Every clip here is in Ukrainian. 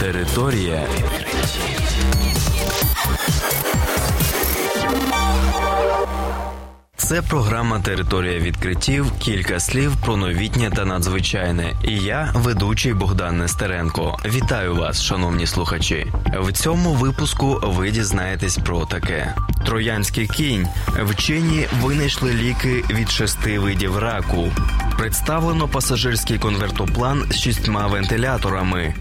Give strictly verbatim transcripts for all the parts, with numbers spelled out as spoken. Територія відкритів. Це програма «Територія відкритів», кілька слів про новітнє та надзвичайне. І я, ведучий Богдан Нестеренко. Вітаю вас, шановні слухачі. В цьому випуску ви дізнаєтесь про таке. Троянський кінь. Вчені винайшли ліки від шести видів раку. Представлено пасажирський конвертоплан з шістьма вентиляторами.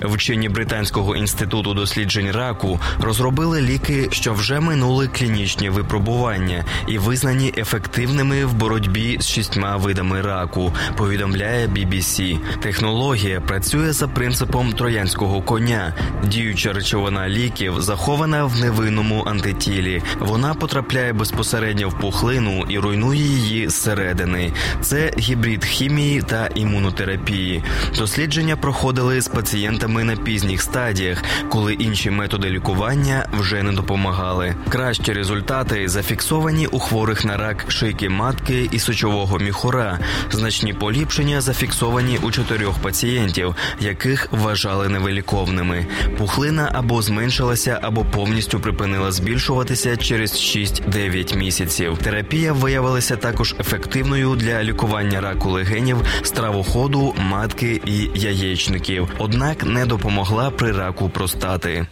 Вчені Британського інституту досліджень раку розробили ліки, що вже минули клінічні випробування і визнані ефективними в боротьбі з шістьма видами раку, повідомляє бі бі сі. Технологія працює за принципом троянського коня. Діюча речовина ліків захована в невинному антитілі. Вона потрапляє безпосередньо в пухлину і руйнує її зсередини. Це гібрид хімії та імунотерапії. Дослідження проходили з пацієнтами на пізніх стадіях, коли інші методи лікування вже не допомагали. Кращі результати зафіксовані у хворих на рак шийки матки і сечового міхура. Значні поліпшення зафіксовані у чотирьох пацієнтів, яких вважали невиліковними. Пухлина або зменшилася, або повністю припинила збільшуватися через шість-дев'ять місяців. Терапія виявилася також ефективною для лікування раку легенів, стравоходу, матки і яєчників. Однак не допомогла при раку простати.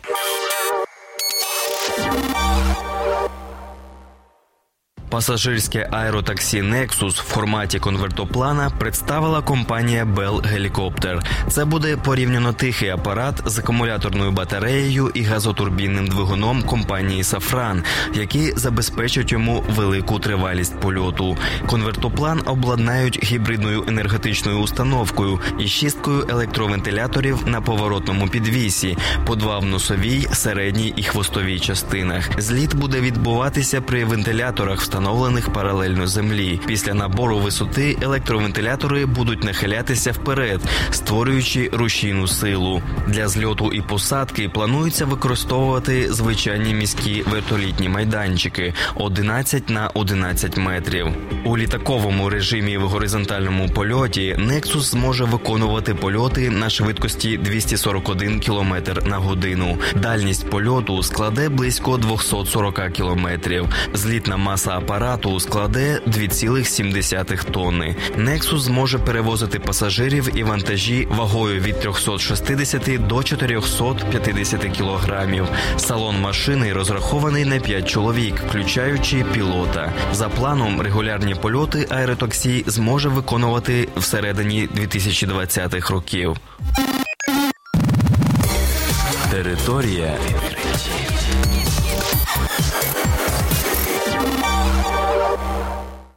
Пасажирське аеротаксі «Nexus» в форматі конвертоплана представила компанія Bell Helicopter. Це буде порівняно тихий апарат з акумуляторною батареєю і газотурбінним двигуном компанії Safran, які забезпечать йому велику тривалість польоту. Конвертоплан обладнають гібридною енергетичною установкою і шісткою електровентиляторів на поворотному підвісі, по два в носовій, середній і хвостовій частинах. Зліт буде відбуватися при вентиляторах, встановлених встановлених паралельно землі. Після набору висоти електровентилятори будуть нахилятися вперед, створюючи рушійну силу. Для зльоту і посадки планується використовувати звичайні міські вертолітні майданчики – одинадцять на одинадцять метрів. У літаковому режимі в горизонтальному польоті «Нексус» зможе виконувати польоти на швидкості двісті сорок один км на годину. Дальність польоту складе близько двісті сорок км. Злітна маса апарату складе дві цілих сім десятих тонни. «Нексус» зможе перевозити пасажирів і вантажі вагою від трьохсот шістдесяти до чотирьохсот п'ятдесяти кілограмів. Салон машини розрахований на п'ять чоловік, включаючи пілота. За планом, регулярні польоти аеротаксі зможе виконувати всередині дві тисячі двадцятих років. Територія відкриттів.